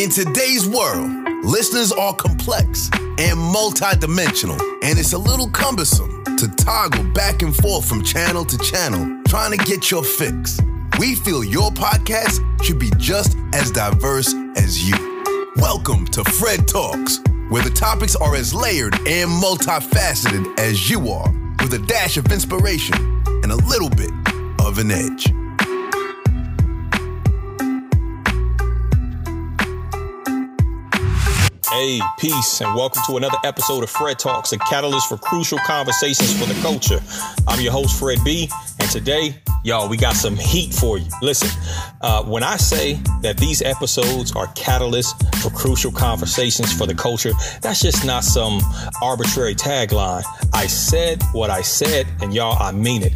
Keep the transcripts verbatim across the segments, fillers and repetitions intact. In today's world, listeners are complex and multidimensional, and it's a little cumbersome to toggle back and forth from channel to channel trying to get your fix. We feel your podcast should be just as diverse as you. Welcome to Fred Talks, where the topics are as layered and multifaceted as you are, with a dash of inspiration and a little bit of an edge. Hey, peace, and welcome to another episode of Fred Talks, a catalyst for crucial conversations for the culture. I'm your host, Fred B, and today, y'all, we got some heat for you. Listen, uh, when I say that these episodes are catalysts for crucial conversations for the culture, that's just not some arbitrary tagline. I said what I said, and y'all, I mean it.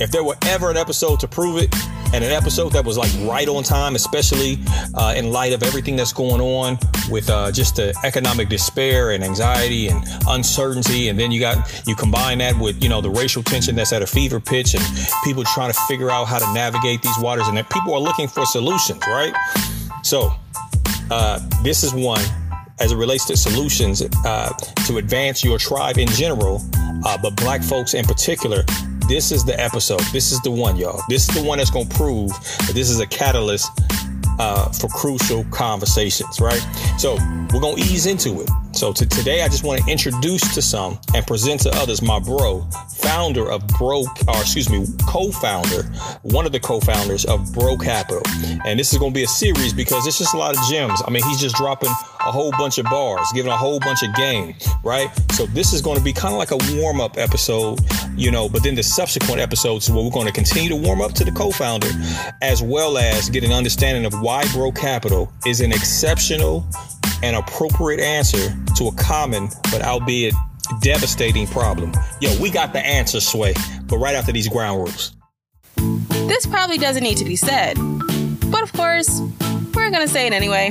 If there were ever an episode to prove it, and an episode that was like right on time, especially uh, in light of everything that's going on with uh, just the economic despair and anxiety and uncertainty. And then you got you combine that with, you know, the racial tension that's at a fever pitch and people trying to figure out how to navigate these waters. And that people are looking for solutions. Right. So uh, this is one as it relates to solutions uh, to advance your tribe in general, uh, but Black folks in particular. This is the episode. This is the one, y'all. This is the one that's going to prove that this is a catalyst uh, for crucial conversations, right? So we're going to ease into it. So to today, I just want to introduce to some and present to others my bro, founder of Bro, or excuse me, co-founder, one of the co-founders of Bro Capital. And this is going to be a series because it's just a lot of gems. I mean, he's just dropping a whole bunch of bars, giving a whole bunch of game, right? So this is going to be kind of like a warm-up episode, you know, but then the subsequent episodes where we're going to continue to warm up to the co-founder, as well as get an understanding of why Bro Capital is an exceptional and appropriate answer to a common, but albeit devastating problem. Yo, we got the answer, Sway, but right after these ground rules. This probably doesn't need to be said, but of course, we're going to say it anyway.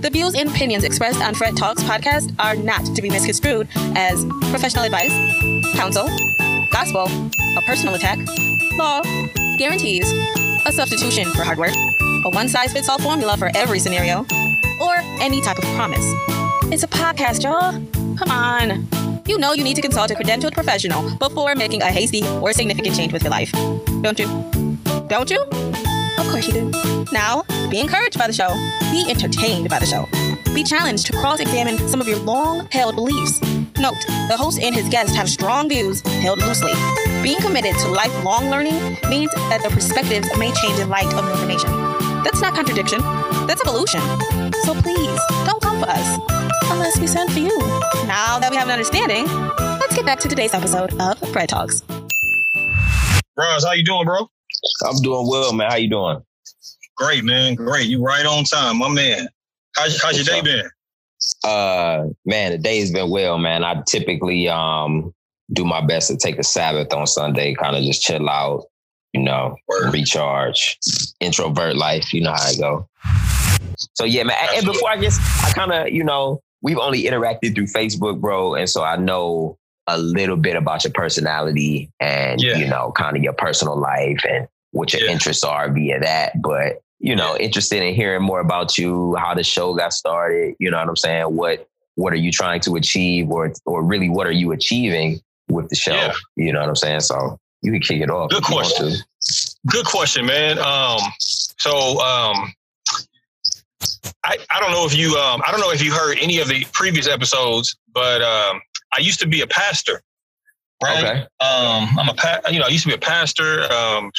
The views and opinions expressed on Fred Talks podcast are not to be misconstrued as professional advice, counsel, gospel, a personal attack, law, guarantees, a substitution for hard work, a one-size-fits-all formula for every scenario, or any type of promise. It's a podcast, y'all. Come on. You know you need to consult a credentialed professional before making a hasty or significant change with your life. Don't you? Don't you? Of course you do. Now, be encouraged by the show. Be entertained by the show. Be challenged to cross-examine some of your long-held beliefs. Note, the host and his guest have strong views held loosely. Being committed to lifelong learning means that the perspectives may change in light of new information. That's not contradiction. That's evolution. So please, don't come for us, unless we send for you. Now that we have an understanding, let's get back to today's episode of Fred Talks. Roz, how you doing, bro? I'm doing well, man. How you doing? Great, man. Great. You right on time, my man. How's, how's your day been? Uh, man, the day's been well, man. I typically um do my best to take a Sabbath on Sunday, kind of just chill out, you know, Word. recharge, introvert life. You know how I go. So, yeah, man. Absolutely. And before I guess, I kind of, you know, we've only interacted through Facebook, bro. And so I know a little bit about your personality and, yeah. you know, kind of your personal life and what your yeah. interests are via that. But, you know, yeah. interested in hearing more about you, how the show got started. You know what I'm saying? What what are you trying to achieve or or really what are you achieving with the show? Yeah. You know what I'm saying? So you can kick it off. Good question. Good question, man. Um, so, um, I, I don't know if you um, I don't know if you heard any of the previous episodes, but um, I used to be a pastor. Right. Okay. Um, I'm a pa- you know I used to be a pastor. Um,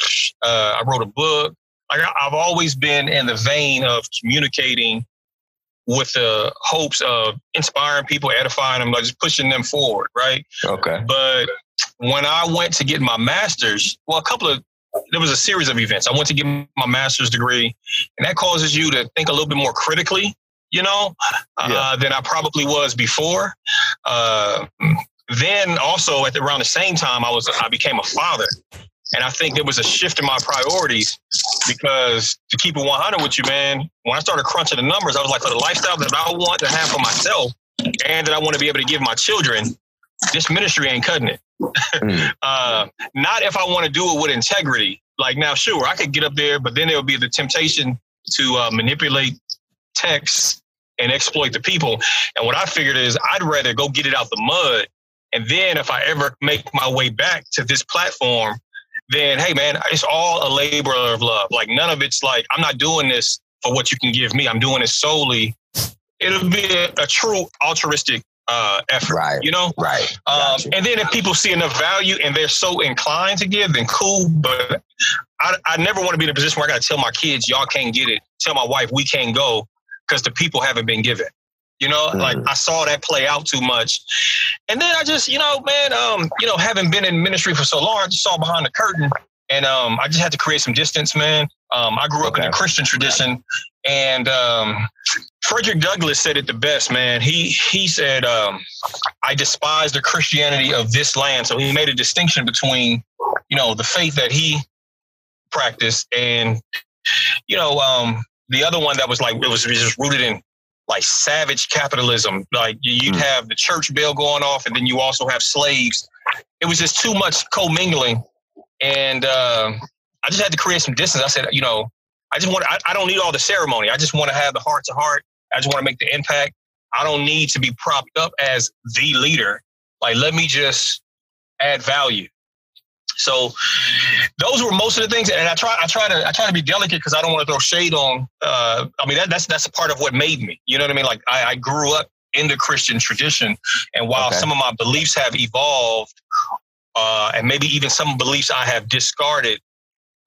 uh, I wrote a book. Like I, I've always been in the vein of communicating with the hopes of inspiring people, edifying them, like just pushing them forward. Right. Okay. But when I went to get my master's, well, a couple of there was a series of events. I went to get my master's degree, and that causes you to think a little bit more critically, you know, uh, yeah. than I probably was before. Uh, then also at the, around the same time, I was I became a father, and I think there was a shift in my priorities because to keep it one hundred with you, man, when I started crunching the numbers, I was like, for the lifestyle that I want to have for myself and that I want to be able to give my children, this ministry ain't cutting it. uh, not if I want to do it with integrity. Like now, sure, I could get up there, but then there would be the temptation to uh, manipulate texts and exploit the people. And what I figured is I'd rather go get it out the mud. And then if I ever make my way back to this platform, then, hey, man, it's all a labor of love. Like, none of it's like, I'm not doing this for what you can give me. I'm doing it solely. It'll be a, a true altruistic uh, effort, right, you know? Right. Um, gotcha. And then if people see enough value and they're so inclined to give, then cool. But I, I never want to be in a position where I got to tell my kids, y'all can't get it. Tell my wife, we can't go because the people haven't been given. You know, mm-hmm. like I saw that play out too much. And then I just, you know, man, um, you know, having been in ministry for so long, I just saw behind the curtain and um, I just had to create some distance, man. Um, I grew up okay. in a Christian tradition and um, Frederick Douglass said it the best, man. He he said, um, I despise the Christianity of this land. So he made a distinction between, you know, the faith that he practiced and, you know, um, the other one that was like, it was, it was just rooted in, like savage capitalism, like you'd have the church bell going off and then you also have slaves. It was just too much commingling. And uh, I just had to create some distance. I said, you know, I just want, I, I don't need all the ceremony. I just want to have the heart to heart. I just want to make the impact. I don't need to be propped up as the leader. Like, let me just add value. So those were most of the things. And I try, I try to, I try to be delicate because I don't want to throw shade on, uh, I mean, that, that's, that's a part of what made me, you know what I mean? Like I, I grew up in the Christian tradition and while okay. some of my beliefs have evolved, uh, and maybe even some beliefs I have discarded,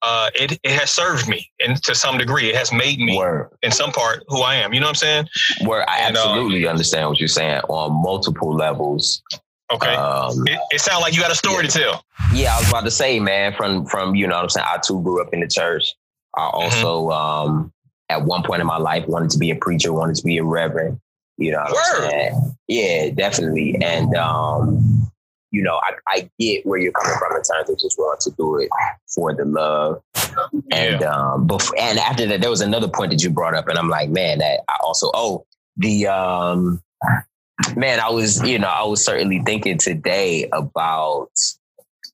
uh, it, it has served me. And to some degree, it has made me Word. in some part who I am, you know what I'm saying? Word. I and, absolutely um, understand what you're saying on multiple levels. Okay. Um, it, it sounds like you got a story yeah. to tell. Yeah, I was about to say, man, from, from, you know what I'm saying? I too grew up in the church. I also, mm-hmm. um, at one point in my life, wanted to be a preacher, wanted to be a reverend, you know what Word. I'm saying? Yeah, definitely. And, um, you know, I, I get where you're coming from in terms of just wanting to do it for the love. And, yeah. um, before, and after that, there was another point that you brought up and I'm like, man, that I also, oh, the, um, Man, I was, you know, I was certainly thinking today about,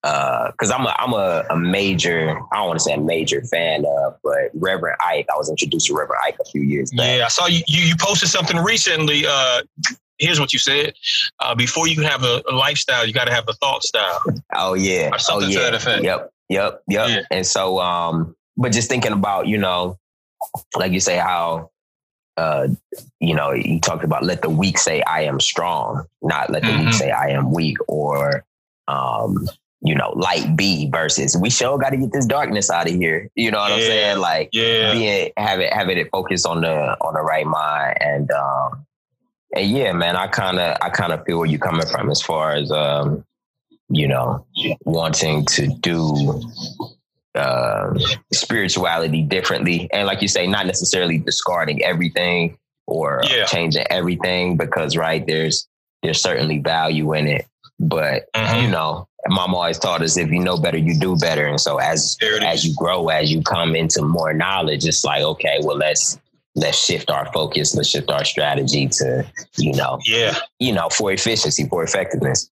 uh, cause I'm a, I'm a, a major, I don't want to say a major fan of, but Reverend Ike, I was introduced to Reverend Ike a few years back. Yeah, I saw you, you, you posted something recently. Uh, here's what you said. Uh, before you can have a, a lifestyle, you got to have a thought style. Oh yeah. Or something oh, yeah. to that effect. Yep. Yep. Yep. Yeah. And so, um, but just thinking about, you know, like you say, how, Uh, you know, you talked about let the weak say I am strong, not let the mm-hmm. weak say I am weak, or, um, you know, light be versus we sure got to get this darkness out of here. You know what yeah. I'm saying? Like, yeah. being, having, having it focused on the, on the right mind. And, um, and yeah, man, I kind of, I kind of feel where you're coming from as far as, um, you know, wanting to do Uh, spirituality differently, and like you say, not necessarily discarding everything or yeah. changing everything, because right there's there's certainly value in it, but mm-hmm. you know, Mom always taught us if you know better, you do better. And so as as you grow, as you come into more knowledge, it's like okay, well let's let's shift our focus, let's shift our strategy to you know yeah you know for efficiency, for effectiveness.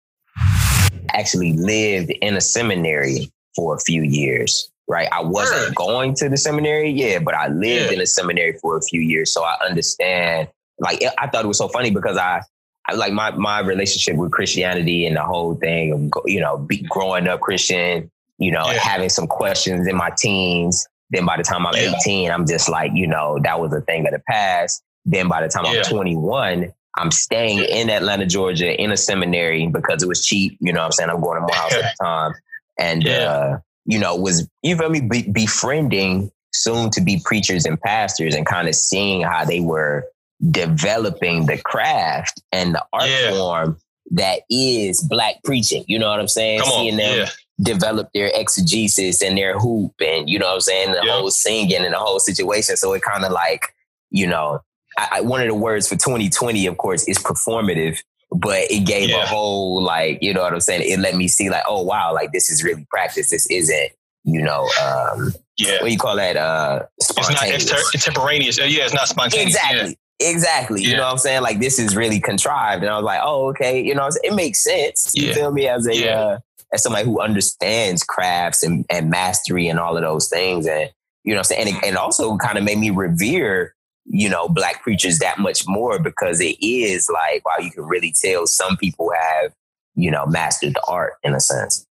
Actually lived in a seminary for a few years, right? I wasn't Word. going to the seminary, yeah, but I lived yeah. in a seminary for a few years. So I understand, like, I thought it was so funny because I, I like my, my relationship with Christianity and the whole thing of, you know, be, growing up Christian, you know, yeah. having some questions in my teens. Then by the time I'm yeah. eighteen, I'm just like, you know, that was a thing of the past. Then by the time yeah. I'm twenty-one, I'm staying yeah. in Atlanta, Georgia in a seminary because it was cheap. You know what I'm saying? I'm going to Morehouse at the time. And, yeah. uh, you know, was, you feel me, be- befriending soon to be preachers and pastors and kind of seeing how they were developing the craft and the art yeah. form that is Black preaching. You know what I'm saying? Come seeing on. them yeah. develop their exegesis and their hoop and, you know what I'm saying, the yeah. whole singing and the whole situation. So it kind of like, you know, I, I, one of the words for twenty twenty, of course, is performative. But it gave yeah. a whole, like, you know what I'm saying? It let me see, like, oh, wow, like, this is really practice. This isn't, you know, um, yeah. what do you call that? Uh, spontaneous. It's not exter- extemporaneous. Yeah, it's not spontaneous. Exactly. Yeah. Exactly. Yeah. You know what I'm saying? Like, this is really contrived. And I was like, oh, okay. You know, it makes sense. You yeah. feel me? As a yeah. uh, as somebody who understands crafts and, and mastery and all of those things. And, you know what I'm saying? And, it, and also kind of made me revere you know, Black preachers that much more, because it is like, wow, you can really tell some people have, you know, mastered the art in a sense.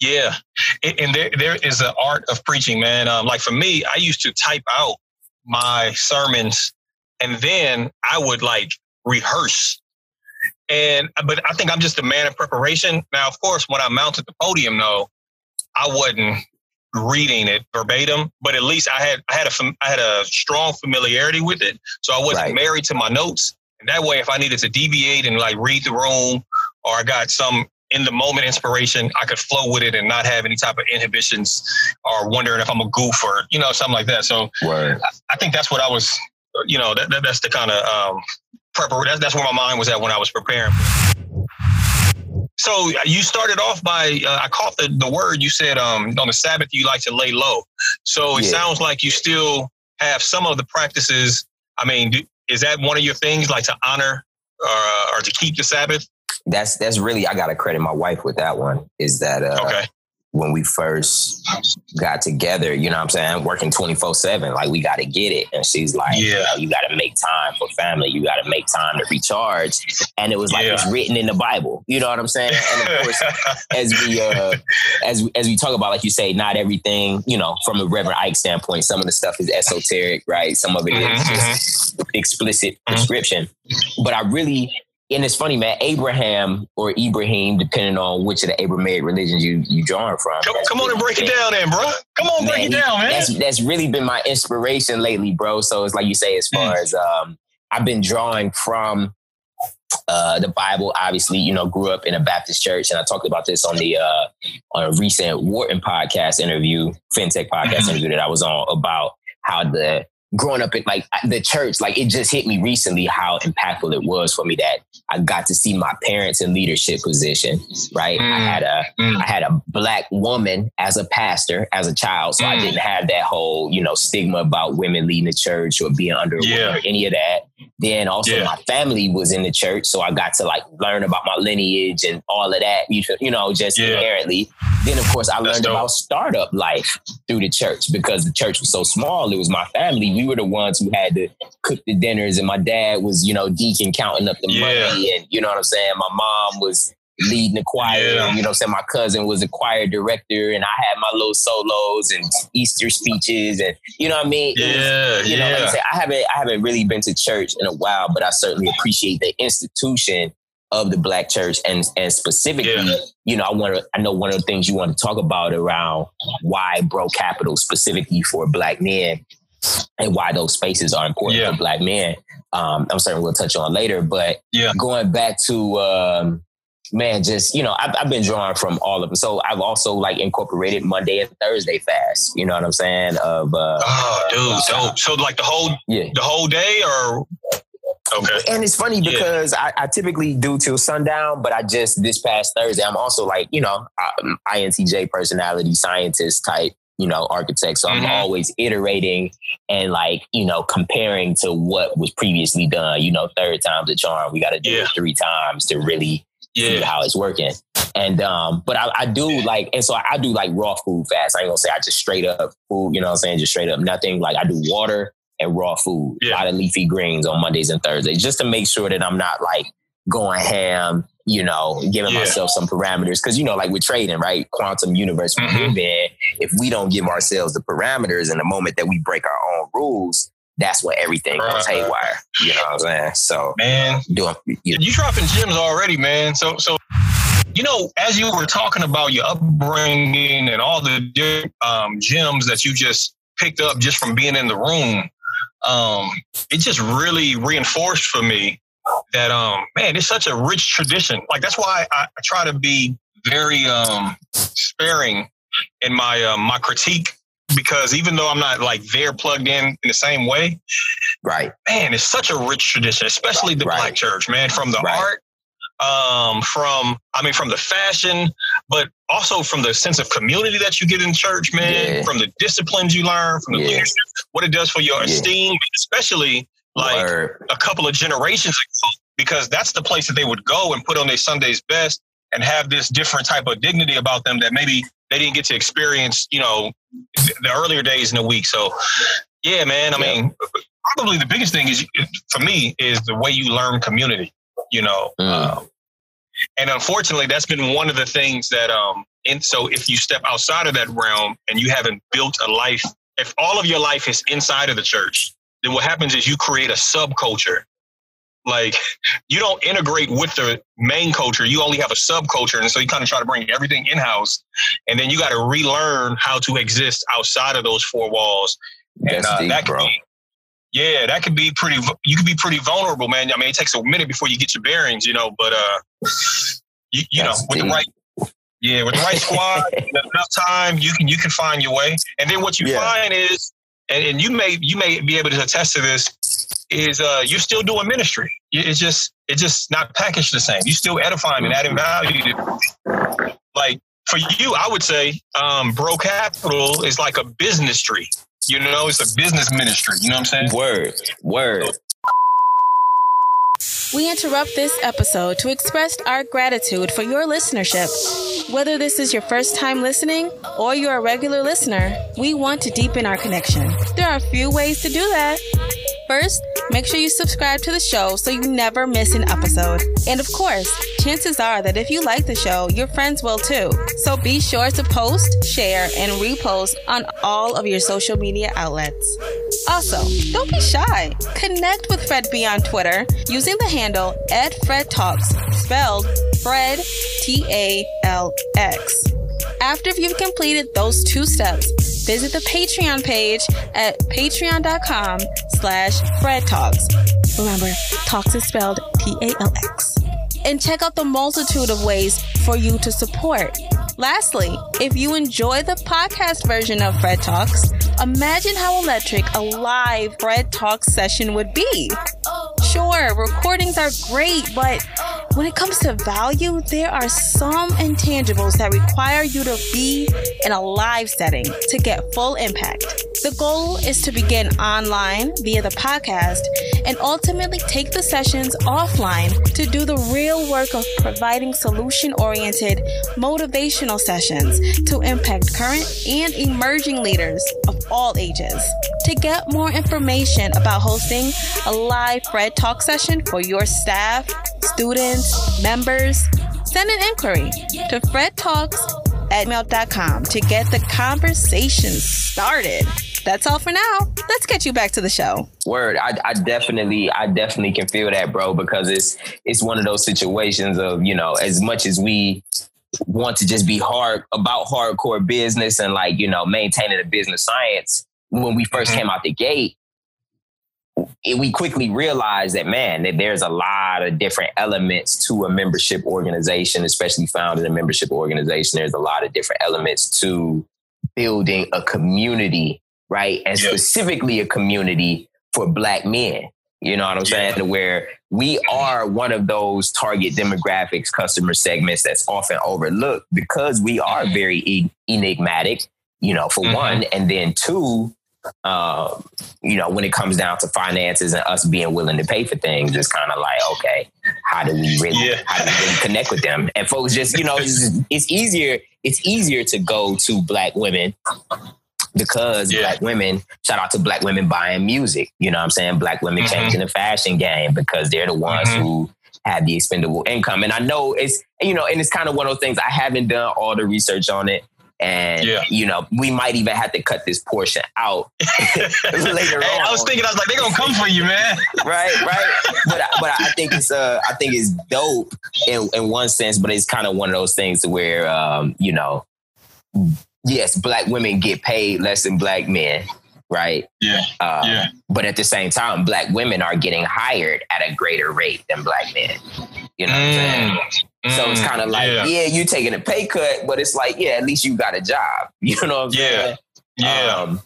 Yeah. And there, there is an art of preaching, man. Um, like for me, I used to type out my sermons and then I would like rehearse. And, but I think I'm just a man of preparation. Now, of course, when I mounted the podium, though, I wasn't reading it verbatim, but at least I had, I had a, I had a strong familiarity with it. So I wasn't right. married to my notes. And that way, if I needed to deviate and like read the room, or I got some in the moment inspiration, I could flow with it and not have any type of inhibitions or wondering if I'm a goof or, you know, something like that. So right. I, I think that's what I was, you know, that, that that's the kind of um, prepar. That's, that's where my mind was at when I was preparing. So you started off by, uh, I caught the, the word you said, um, on the Sabbath, you like to lay low. So it yeah. sounds like you still have some of the practices. I mean, do, is that one of your things, like to honor uh, or to keep the Sabbath? That's, that's really, I got to credit my wife with that one, is that uh, okay. when we first got together, you know what I'm saying? I'm working twenty-four seven, like we got to get it. And she's like, yeah. you know, you got to make time for family. You got to make time to recharge. And it was like, yeah. it's written in the Bible. You know what I'm saying? And of course, as we, uh, as, as we talk about, like you say, not everything, you know, from a Reverend Ike standpoint, some of the stuff is esoteric, right? Some of it mm-hmm. is just explicit mm-hmm. prescription. But I really... And it's funny, man, Abraham or Ibrahim, depending on which of the Abrahamic religions you, you drawing from. Come, come on and break it down then, bro. Come on, man, break it down, man. That's, that's really been my inspiration lately, bro. So it's like you say, as far mm. as um, I've been drawing from uh, the Bible, obviously, you know, grew up in a Baptist church. And I talked about this on the uh, on a recent Wharton podcast interview, FinTech podcast mm-hmm. interview that I was on, about how the growing up in like the church, like it just hit me recently how impactful it was for me that I got to see my parents in leadership position, right? Mm. I had a mm. I had a Black woman as a pastor, as a child. So mm. I didn't have that whole, you know, stigma about women leading the church or being under yeah. or any of that. Then also yeah. my family was in the church. So I got to like learn about my lineage and all of that, you know, just yeah. inherently. Then, of course, I That's learned dope. about startup life through the church, because the church was so small. It was my family. We were the ones who had to cook the dinners. And my dad was, you know, deacon counting up the yeah. money. And you know what I'm saying? My mom was leading the choir. Yeah. And, you know what I'm saying? My cousin was a choir director. And I had my little solos and Easter speeches. And you know what I mean? Yeah, was, you yeah. know, like I, said, I, haven't, I haven't really been to church in a while, but I certainly appreciate the institution of the Black church, and and specifically, yeah. you know, I want to. I know one of the things you want to talk about around why Bro Capital specifically for Black men, and why those spaces are important yeah. for Black men. Um, I'm certain we'll touch on later, but yeah. going back to um, man, just you know, I've, I've been drawing from all of them. So I've also like incorporated Monday and Thursday fast. You know what I'm saying? Of uh, oh, dude, uh, so so like the whole yeah. the whole day or. Okay. And it's funny because yeah. I, I typically do till sundown, but I just this past Thursday, I'm also like, you know, I'm I N T J personality, scientist type, you know, architect. So mm-hmm. I'm always iterating and like, you know, comparing to what was previously done, you know, third time's a charm. We got to do yeah. it three times to really yeah. see how it's working. And, um, but I, I do like, and so I, I do like raw food fast. I ain't gonna say I just straight up food, you know what I'm saying? Just straight up nothing. Like I do water and raw food, yeah. a lot of leafy greens on Mondays and Thursdays, just to make sure that I'm not like going ham, you know, giving yeah. myself some parameters. Cause you know, like we're trading, right? Quantum universe, mm-hmm. we live in. If we don't give ourselves the parameters in the moment that we break our own rules, that's when everything uh, goes haywire. You know what I'm saying? So man, doing, you know. You're dropping gems already, man. So, so, you know, as you were talking about your upbringing and all the um, gems that you just picked up just from being in the room, Um, it just really reinforced for me that, um, man, it's such a rich tradition. Like, that's why I, I try to be very, um, sparing in my, um, my critique, because even though I'm not like there plugged in in the same way, right, man, it's such a rich tradition, especially the right. Black church, man, from the right. art, um, from, I mean, from the fashion, but also from the sense of community that you get in church, man, yeah. from the disciplines you learn, from the yeah. leadership, what it does for your yeah. esteem, especially like Word. a couple of generations ago, because that's the place that they would go and put on their Sunday's best and have this different type of dignity about them that maybe they didn't get to experience, you know, the earlier days in the week. So yeah, man, I yeah. mean, probably the biggest thing is for me is the way you learn community, you know. Mm. Um, and unfortunately, that's been one of the things that, um, and so if you step outside of that realm and you haven't built a life, if all of your life is inside of the church, then what happens is you create a subculture. Like, you don't integrate with the main culture. You only have a subculture. And so you kind of try to bring everything in-house. And then you got to relearn how to exist outside of those four walls. And That's uh, deep, that could bro. be, yeah, that could be pretty, you could be pretty vulnerable, man. I mean, it takes a minute before you get your bearings, you know, but, uh, you, you know, with deep. the right, yeah, with the right squad, enough time, you can, you can find your way. And then what you yeah. find is, and, and you may, you may be able to attest to this, is uh, you're still doing ministry. It's just it's just not packaged the same. You're still edifying and adding value to, like, for you, I would say um, Bro Capital is like a business tree. You know, it's a business ministry. You know what I'm saying? Word, word. We interrupt this episode to express our gratitude for your listenership. Whether this is your first time listening or you're a regular listener, we want to deepen our connection. There are a few ways to do that. First, make sure you subscribe to the show so you never miss an episode. And of course, chances are that if you like the show, your friends will too. So be sure to post, share, and repost on all of your social media outlets. Also, don't be shy. Connect with Fred B on Twitter using the handle at Fred Talks, spelled Fred T A L X. After you've completed those two steps, visit the Patreon page at patreon.com slash Fred Talks. Remember, Talks is spelled T A L X. And check out the multitude of ways for you to support. Lastly, if you enjoy the podcast version of Fred Talks, imagine how electric a live Fred Talks session would be. Sure, recordings are great, but when it comes to value, there are some intangibles that require you to be in a live setting to get full impact. The goal is to begin online via the podcast and ultimately take the sessions offline to do the real work of providing solution-oriented, motivational sessions to impact current and emerging leaders of all ages. To get more information about hosting a live Fred Talk session for your staff, students, members, send an inquiry to fred talks at mail dot com to get the conversation started. That's all for now. Let's get you back to the show. Word. I, I definitely, I definitely can feel that, bro, because it's, it's one of those situations of, you know, as much as we want to just be hard about hardcore business and, like, you know, maintaining the business science, when we first came out the gate, it, we quickly realized that, man, that there's a lot of different elements to a membership organization, especially founding a membership organization. There's a lot of different elements to building a community, right? And yeah. specifically a community for Black men. You know what I'm yeah. saying? Where we are one of those target demographics, customer segments that's often overlooked because we are very e- enigmatic, you know, for mm-hmm. one. And then two, Um, you know, when it comes down to finances and us being willing to pay for things, it's kind of like, okay, how do we really, yeah. how do we really connect with them? And folks just, you know, it's, it's easier, it's easier to go to Black women because yeah. Black women, shout out to Black women buying music. You know what I'm saying? Black women mm-hmm. changing the fashion game because they're the ones mm-hmm. who have the expendable income. And I know it's, you know, and it's kind of one of those things, I haven't done all the research on it. And, yeah. you know, we might even have to cut this portion out later hey, on. I was thinking, I was like, they're going to come for you, man. right, right. But I, but I think it's uh, I think it's dope in, in one sense, but it's kind of one of those things where, um, you know, yes, Black women get paid less than Black men. Right. Yeah. Uh, yeah. But at the same time, Black women are getting hired at a greater rate than Black men. You know what mm. I'm saying? Mm. So it's kind of like, yeah. yeah, you're taking a pay cut, but it's like, yeah, at least you got a job. You know what I'm yeah. saying? Yeah. Um,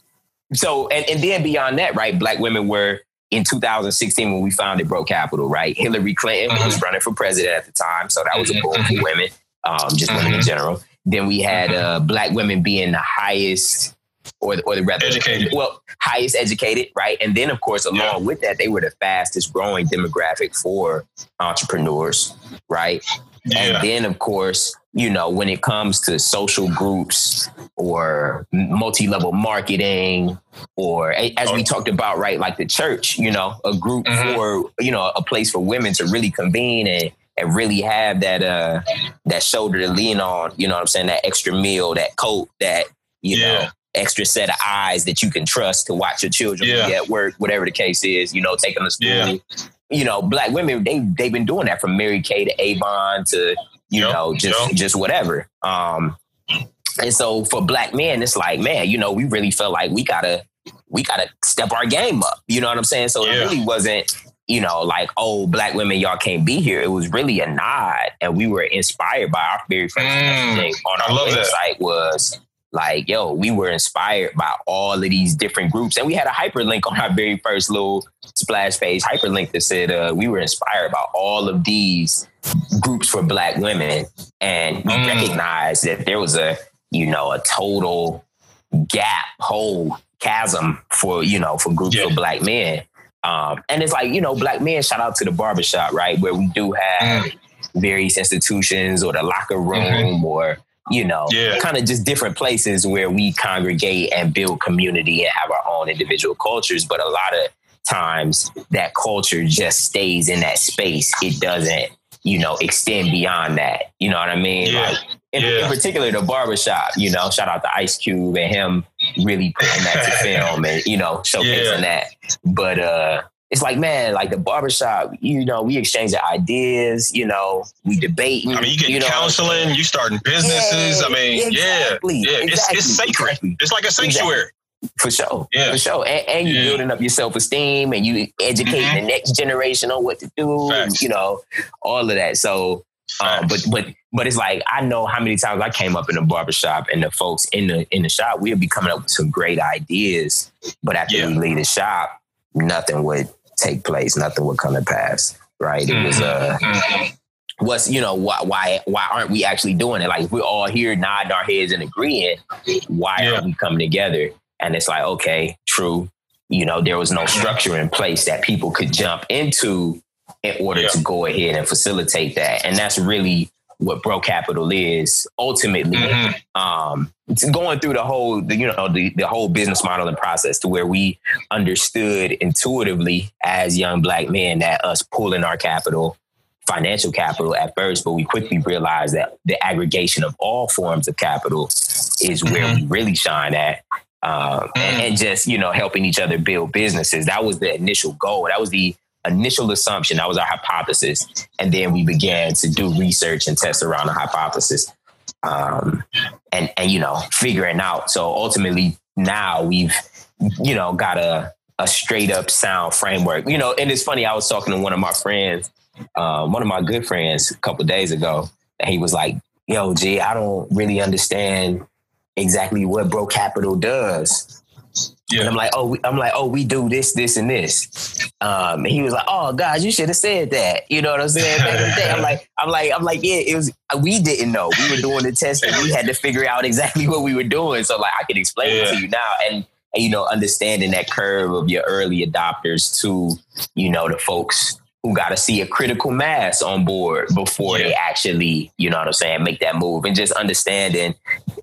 so and, and then beyond that, right, Black women were in two thousand sixteen when we founded Bro Capital. Right. Hillary Clinton mm-hmm. was running for president at the time. So that was a boom mm-hmm. for women, um, just mm-hmm. women in general. Then we had uh, Black women being the highest or the, or the rather educated. Well, highest educated, right? And then, of course, along yeah. with that, they were the fastest growing demographic for entrepreneurs, right? Yeah. And then, of course, you know, when it comes to social groups or multi-level marketing, or as we talked about, right, like the church, you know, a group mm-hmm. for, you know, a place for women to really convene and, and really have that uh, that shoulder to lean on, you know what I'm saying, that extra meal, that coat, that, you yeah. know, extra set of eyes that you can trust to watch your children yeah. be at work, whatever the case is, you know, take them to school. Yeah. You know, Black women, they, they've been doing that from Mary Kay to Avon to, you yep, know, just yep. just whatever. Um, and so for Black men, it's like, man, you know, we really felt like we gotta we gotta step our game up. You know what I'm saying? So yeah. it really wasn't, you know, like, oh, Black women, y'all can't be here. It was really a nod. And we were inspired by our very first mm, thing on our website that. was like, yo, we were inspired by all of these different groups. And we had a hyperlink on our very first little splash page hyperlink that said uh, we were inspired by all of these groups for Black women. And we mm. recognized that there was a, you know, a total gap, whole chasm for, you know, for groups yeah. of Black men. Um, and it's like, you know, Black men, shout out to the barbershop, right? Where we do have mm. various institutions or the locker room mm-hmm. or, you know, yeah. kind of just different places where we congregate and build community and have our own individual cultures. But a lot of times that culture just stays in that space. It doesn't, you know, extend beyond that. You know what I mean? Yeah. Like in, yeah. in particular, the barbershop, you know, shout out to Ice Cube and him really putting that to film and, you know, showcasing yeah. that. But uh, it's like, man, like the barbershop, you know, we exchange the ideas, you know, we debate. I mean, you get you counseling, know. you starting businesses. Yeah, I mean, exactly, yeah, yeah. Exactly, it's, it's sacred. Exactly. It's like a sanctuary. Exactly. For sure. Yeah. For sure. And, and you're yeah. building up your self-esteem and you educating mm-hmm. the next generation on what to do, Facts. you know, all of that. So, um, but, but, but it's like, I know how many times I came up in a barbershop and the folks in the, in the shop, we'll be coming up with some great ideas, but after yeah. we leave the shop, nothing would take place. Nothing would come to pass. Right. It mm-hmm. was, uh, mm-hmm. what's, you know, why, why, why aren't we actually doing it? Like if we're all here nodding our heads and agreeing, why yeah. aren't we coming together? And it's like, okay, true. You know, there was no structure in place that people could jump into in order yeah. to go ahead and facilitate that. And that's really what Bro Capital is ultimately. Mm-hmm. Um, it's going through the whole, the, you know, the, the whole business model and process to where we understood intuitively as young Black men that us pooling our capital, financial capital at first, but we quickly realized that the aggregation of all forms of capital is where mm-hmm. we really shine at. Um, and, and just, you know, helping each other build businesses. That was the initial goal. That was the initial assumption. That was our hypothesis. And then we began to do research and test around the hypothesis um, and, and, you know, figuring out. So ultimately now we've, you know, got a, a straight up sound framework, you know, and it's funny. I was talking to one of my friends, um, one of my good friends a couple of days ago, and he was like, yo, G, I don't really understand exactly what Bro Capital does. Yeah. And I'm like, oh, we, I'm like, oh, we do this, this, and this. Um, and he was like, oh, God, you should have said that. You know what I'm saying? I'm like, I'm like, I'm like, yeah, it was. We didn't know. We were doing the test, and we had to figure out exactly what we were doing. So, like, I can explain yeah. it to you now, and, and you know, understanding that curve of your early adopters to, you know, the folks who got to see a critical mass on board before yeah. they actually, you know what I'm saying, make that move. And just understanding,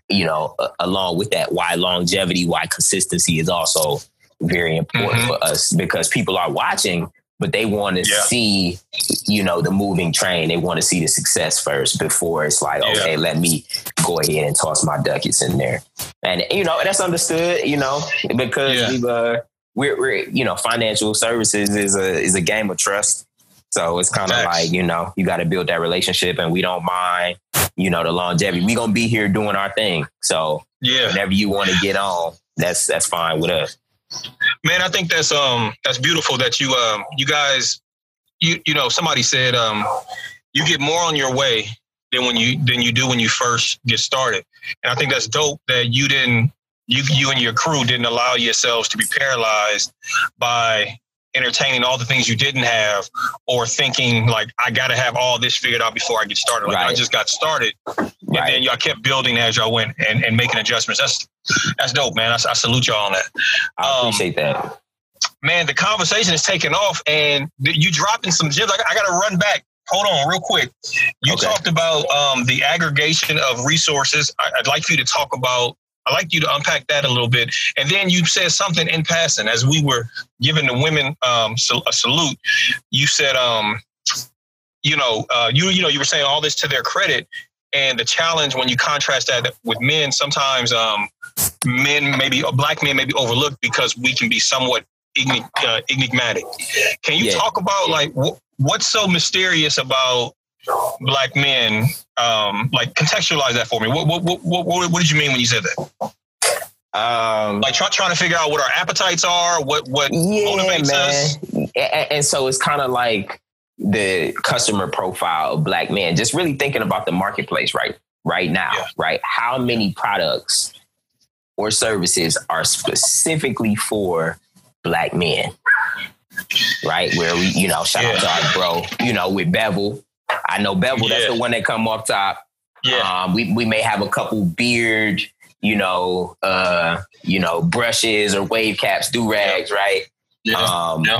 you know, uh, along with that, why longevity, why consistency is also very important mm-hmm. for us, because people are watching, but they want to yeah. see, you know, the moving train. They want to see the success first before it's like, yeah. okay, let me go ahead and toss my ducats in there. And, you know, that's understood, you know, because yeah. we've, uh, we're, we're, you know, financial services is a, is a game of trust. So it's kind of like, you know, you got to build that relationship, and we don't mind, you know, the longevity. We going to be here doing our thing. So yeah. whenever you want to get on, that's, that's fine with us. Man, I think that's, um, that's beautiful that you, um, you guys, you, you know, somebody said, um, you get more on your way than when you, than you do when you first get started. And I think that's dope that you didn't, you, you and your crew didn't allow yourselves to be paralyzed by entertaining all the things you didn't have, or thinking like, I got to have all this figured out before I get started. Like right. I just got started, and right. then y'all kept building as y'all went and, and making adjustments. That's, that's dope, man. I, I salute y'all on that. I appreciate um, that. Man, the conversation is taking off, and you dropping some gems. I, I got to run back. Hold on real quick. You okay. talked about um, the aggregation of resources. I, I'd like for you to talk about, I'd like you to unpack that a little bit. And then you said something in passing as we were giving the women um, so, a salute. You said, um, you know, uh, you, you know, you were saying all this to their credit. And the challenge when you contrast that with men, sometimes um, men, maybe black men may be overlooked because we can be somewhat Uh, enigmatic. Can you yeah. talk about like wh- what's so mysterious about black men? Um, like contextualize that for me. What what, what what what did you mean when you said that? Um, like try, trying to figure out what our appetites are, what what yeah, motivates man. us, and, and so it's kind of like the customer profile of black men. Just really thinking about the marketplace right right now, yeah. right? How many products or services are specifically for black men, right? Where we, you know, shout yeah. out to our bro, you know, with Bevel. I know Bevel, yeah. that's the one that come off top. Yeah. Um, we, we may have a couple beard, you know, uh, you know, brushes or wave caps, do-rags, yeah. right? Yeah. Um, yeah.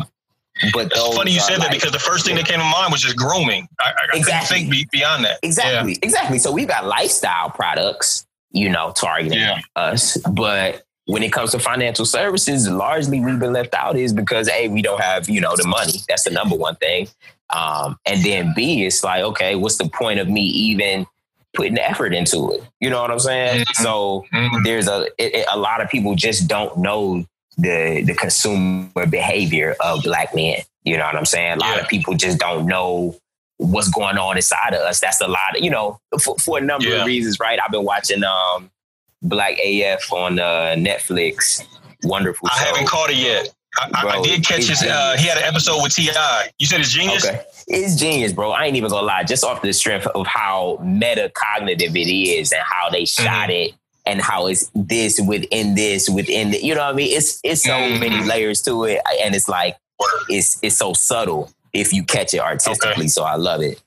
But it's funny you said like, that because the first thing yeah. that came to mind was just grooming. I, I exactly. couldn't think beyond that. Exactly, yeah. exactly. So we've got lifestyle products, you know, targeting yeah. us, but when it comes to financial services, largely we've been left out is because, A, we don't have, you know, the money. That's the number one thing. Um, and then B, it's like, okay, what's the point of me even putting the effort into it? You know what I'm saying? Mm-hmm. So mm-hmm. there's a it, a lot of people just don't know the the consumer behavior of black men. You know what I'm saying? A lot yeah. of people just don't know what's going on inside of us. That's a lot of, you know, for, for a number yeah. of reasons, right? I've been watching um. Black A F on uh, Netflix. Wonderful show. I haven't caught it yet. I, bro, I did catch his, uh, he had an episode with T I You said it's genius? Okay. It's genius, bro. I ain't even gonna lie. Just off the strength of how metacognitive it is and how they shot mm-hmm. it and how it's this within this within the, you know what I mean? It's it's so mm-hmm. many layers to it. And it's like, it's, it's so subtle if you catch it artistically. Okay. So I love it.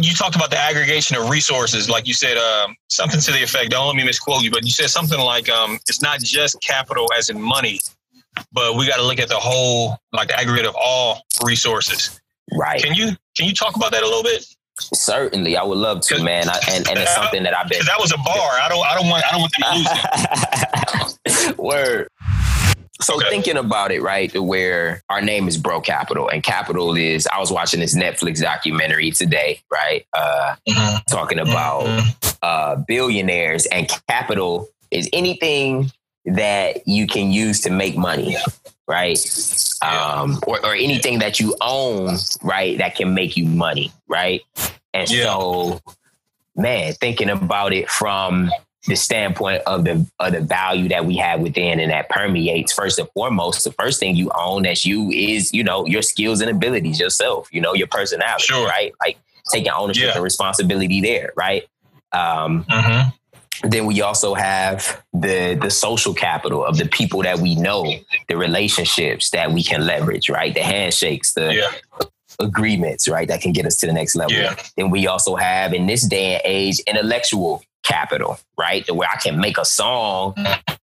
You talked about the aggregation of resources. Like you said, um, something to the effect, don't let me misquote you, but you said something like, um, it's not just capital as in money, but we got to look at the whole, like the aggregate of all resources. Right. Can you, can you talk about that a little bit? Certainly. I would love to, man. I, and, and it's something that I've been, that was a bar. I don't, I don't want, I don't want to lose it. Word. So okay. thinking about it, right, where our name is Bro Capital, and capital is, I was watching this Netflix documentary today, right, uh, mm-hmm. talking about mm-hmm. uh, billionaires, and capital is anything that you can use to make money, right, um, or, or anything that you own, right, that can make you money, right? And yeah. so, man, thinking about it from the standpoint of the of the value that we have within, and that permeates first and foremost, the first thing you own that's you is, you know, your skills and abilities, yourself, you know, your personality, sure. right? Like taking ownership yeah. and responsibility there, right? Um, mm-hmm. Then we also have the the social capital of the people that we know, the relationships that we can leverage, right? The handshakes, the yeah. agreements, right? That can get us to the next level. Yeah. Then we also have, in this day and age, intellectual capital, right? Where I can make a song,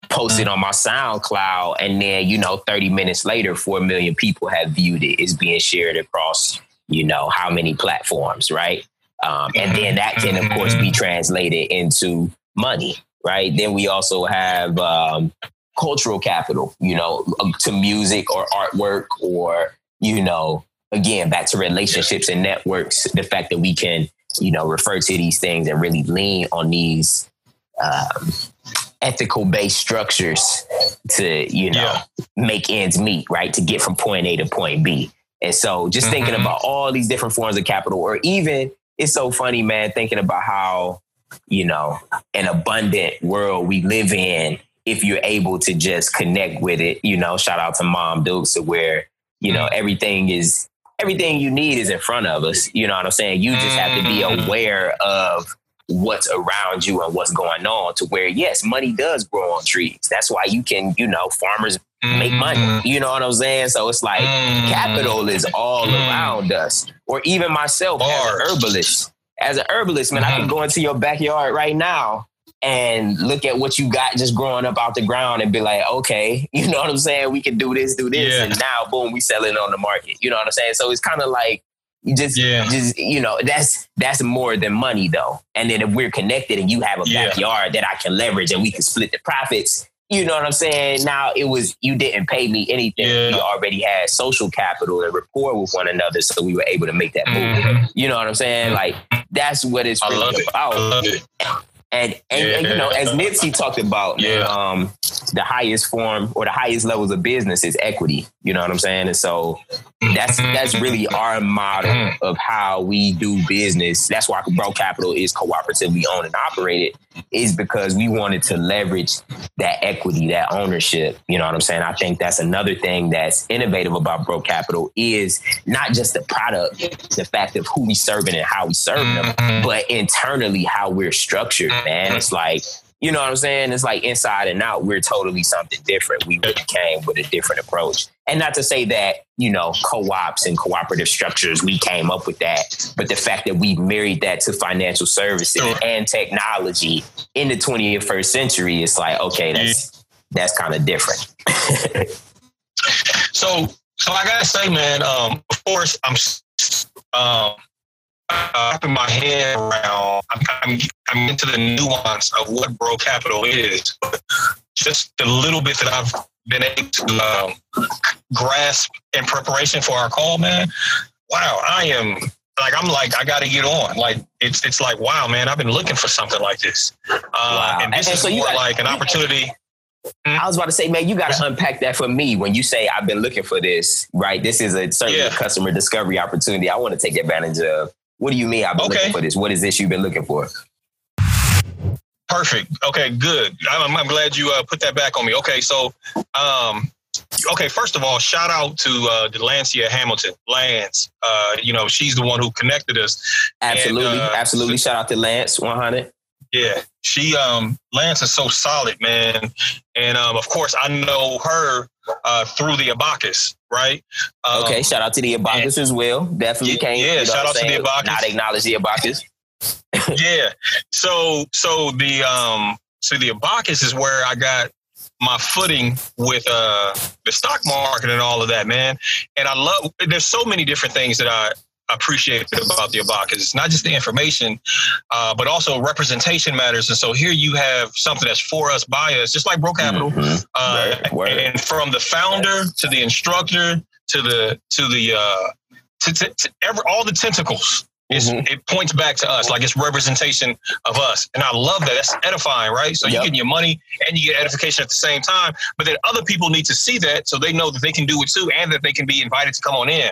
post it on my SoundCloud, and then, you know, thirty minutes later, four million people have viewed it. It's being shared across, you know, how many platforms, right? Um, and then that can, of course, be translated into money, right? Then we also have um, cultural capital, you know, to music or artwork or, you know, again, back to relationships and networks, the fact that we can, you know, refer to these things and really lean on these um, ethical based structures to, you know, yeah. make ends meet, right? To get from point A to point B. And so just mm-hmm. thinking about all these different forms of capital, or even, it's so funny, man, thinking about how, you know, an abundant world we live in, if you're able to just connect with it, you know, shout out to Mom Dukes, where, you know, everything is, everything you need is in front of us. You know what I'm saying? You just have to be aware of what's around you and what's going on, to where, yes, money does grow on trees. That's why you can, you know, farmers make money. You know what I'm saying? So it's like capital is all around us. Or even myself as an herbalist. As an herbalist, man, I can go into your backyard right now and look at what you got just growing up out the ground and be like, okay, you know what I'm saying? We can do this, do this. Yeah. And now, boom, we selling on the market. You know what I'm saying? So it's kind of like, Just, yeah. just you know, that's that's more than money, though. And then if we're connected and you have a backyard yeah. that I can leverage and we can split the profits, you know what I'm saying? Now, it was you didn't pay me anything. Yeah. We already had social capital and rapport with one another, so we were able to make that move. Mm-hmm. You know what I'm saying? Like, that's what it's I really about. It. I love it. And, and, yeah. and, you know, as Nipsey talked about, yeah. man, um, the highest form or the highest levels of business is equity. You know what I'm saying? And so that's that's really our model of how we do business. That's why Bro Capital is cooperatively owned and operated, is because we wanted to leverage that equity, that ownership. You know what I'm saying? I think that's another thing that's innovative about Bro Capital is not just the product, the fact of who we serving and how we serve them, but internally how we're structured. Man, it's like, you know what I'm saying? It's like inside and out, we're totally something different. We really came with a different approach. And not to say that, you know, co-ops and cooperative structures, we came up with that. But the fact that we married that to financial services and technology in the twenty-first century, it's like, okay, that's that's kind of different. so, so I gotta say, man, um, of course, I'm um, wrapping my head around. I'm, I'm, I'm into the nuance of what Bro Capital is. Just the little bit that I've been able to um, grasp in preparation for our call, man. Wow, I am like I'm like I got to get on. Like it's it's like wow, man. I've been looking for something like this, uh, wow. and this and is so more gotta, like an opportunity. I was about to say, man, you got to unpack that for me. When you say I've been looking for this, right? This is a certainly yeah. customer discovery opportunity. I want to take advantage of. What do you mean I've been okay. looking for this? What is this you've been looking for? Perfect. Okay, good. I'm, I'm glad you uh, put that back on me. Okay, so, um, okay, first of all, shout out to uh, Delancia Hamilton, Lance. Uh, you know, she's the one who connected us. Absolutely, and, uh, absolutely. Shout out to Lance, one hundred. Yeah, she, um, Lance is so solid, man. And, um, of course, I know her uh, through the Abacus, right? Um, okay, shout out to the Abacus and, as well. Definitely yeah, came. Yeah, you know shout out saying? to the Abacus. Not acknowledge the Abacus. yeah. So so the um so the Abacus is where I got my footing with uh the stock market and all of that, man. And I love there's so many different things that I appreciate about the Abacus. It's not just the information, uh, but also representation matters. And so here you have something that's for us, by us, just like Bro Capital. Mm-hmm. Uh, right. Right. And from the founder to the instructor to the to the uh to, to, to every all the tentacles. It's, mm-hmm. It points back to us, like it's representation of us. And I love that. That's edifying, right? So yep. you get your money and you get edification at the same time, but then other people need to see that so they know that they can do it too and that they can be invited to come on in.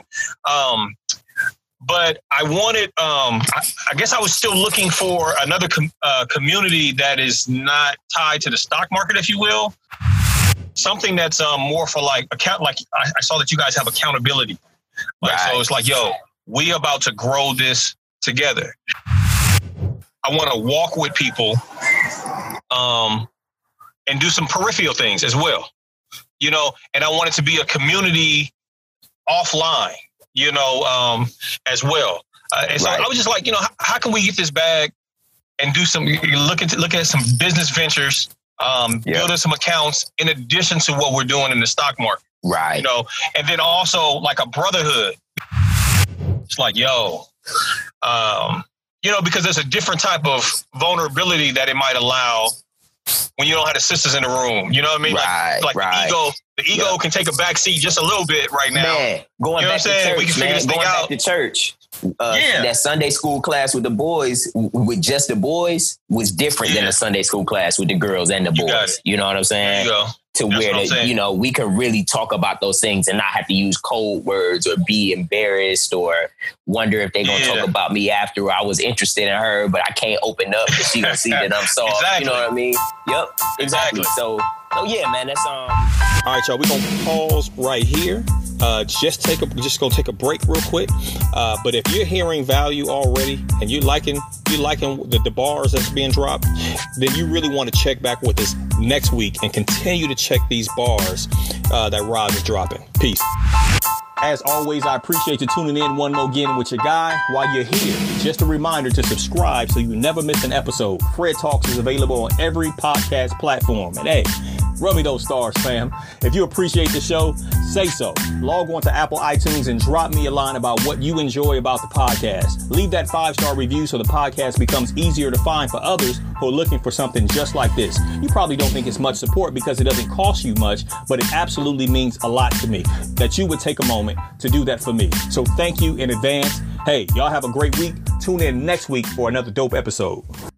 Um, but I wanted, um, I, I guess I was still looking for another com- uh, community that is not tied to the stock market, if you will. Something that's um, more for like, account. like I, I saw that you guys have accountability. Like, right. So it's like, yo, we about to grow this together. I want to walk with people um, and do some peripheral things as well, you know, and I want it to be a community offline, you know, um, as well. Uh, and so right. I was just like, you know, how, how can we get this bag and do some, look at, look at some business ventures, um, yeah. building some accounts in addition to what we're doing in the stock market. Right. You know, and then also like a brotherhood. It's like, yo, um, you know, because there's a different type of vulnerability that it might allow when you don't have the sisters in the room. You know what I mean? Right, like like right. the ego, the ego yeah. can take a backseat just a little bit right now. Man, going you know back what I'm to saying? Church, we can figure man, this thing going out. Back to church. Uh, yeah. That Sunday school class with the boys, with just the boys, was different yeah. than a Sunday school class with the girls and the you boys. You know what I'm saying? There you go. To That's where, the, you know, we can really talk about those things and not have to use cold words or be embarrassed or wonder if they're going to yeah. talk about me after I was interested in her, but I can't open up because she's going to see that I'm soft. Exactly. You know what I mean? Yep. Exactly. exactly. So, so yeah, man, that's... um. All right, y'all, we're going to pause right here. uh, just take a, just go take a break real quick. Uh, but if you're hearing value already and you liking you liking the, the bars that's being dropped, then you really want to check back with us next week and continue to check these bars uh, that Rob is dropping. Peace. As always, I appreciate you tuning in one more again with your guy. While you're here, just a reminder to subscribe so you never miss an episode. Fred Talks is available on every podcast platform. And hey, rub me those stars, fam. If you appreciate the show, say so. Log on to Apple iTunes and drop me a line about what you enjoy about the podcast. Leave that five-star review so the podcast becomes easier to find for others who are looking for something just like this. You probably don't think it's much support because it doesn't cost you much, but it absolutely means a lot to me that you would take a moment to do that for me. So thank you in advance. Hey, y'all have a great week. Tune in next week for another dope episode.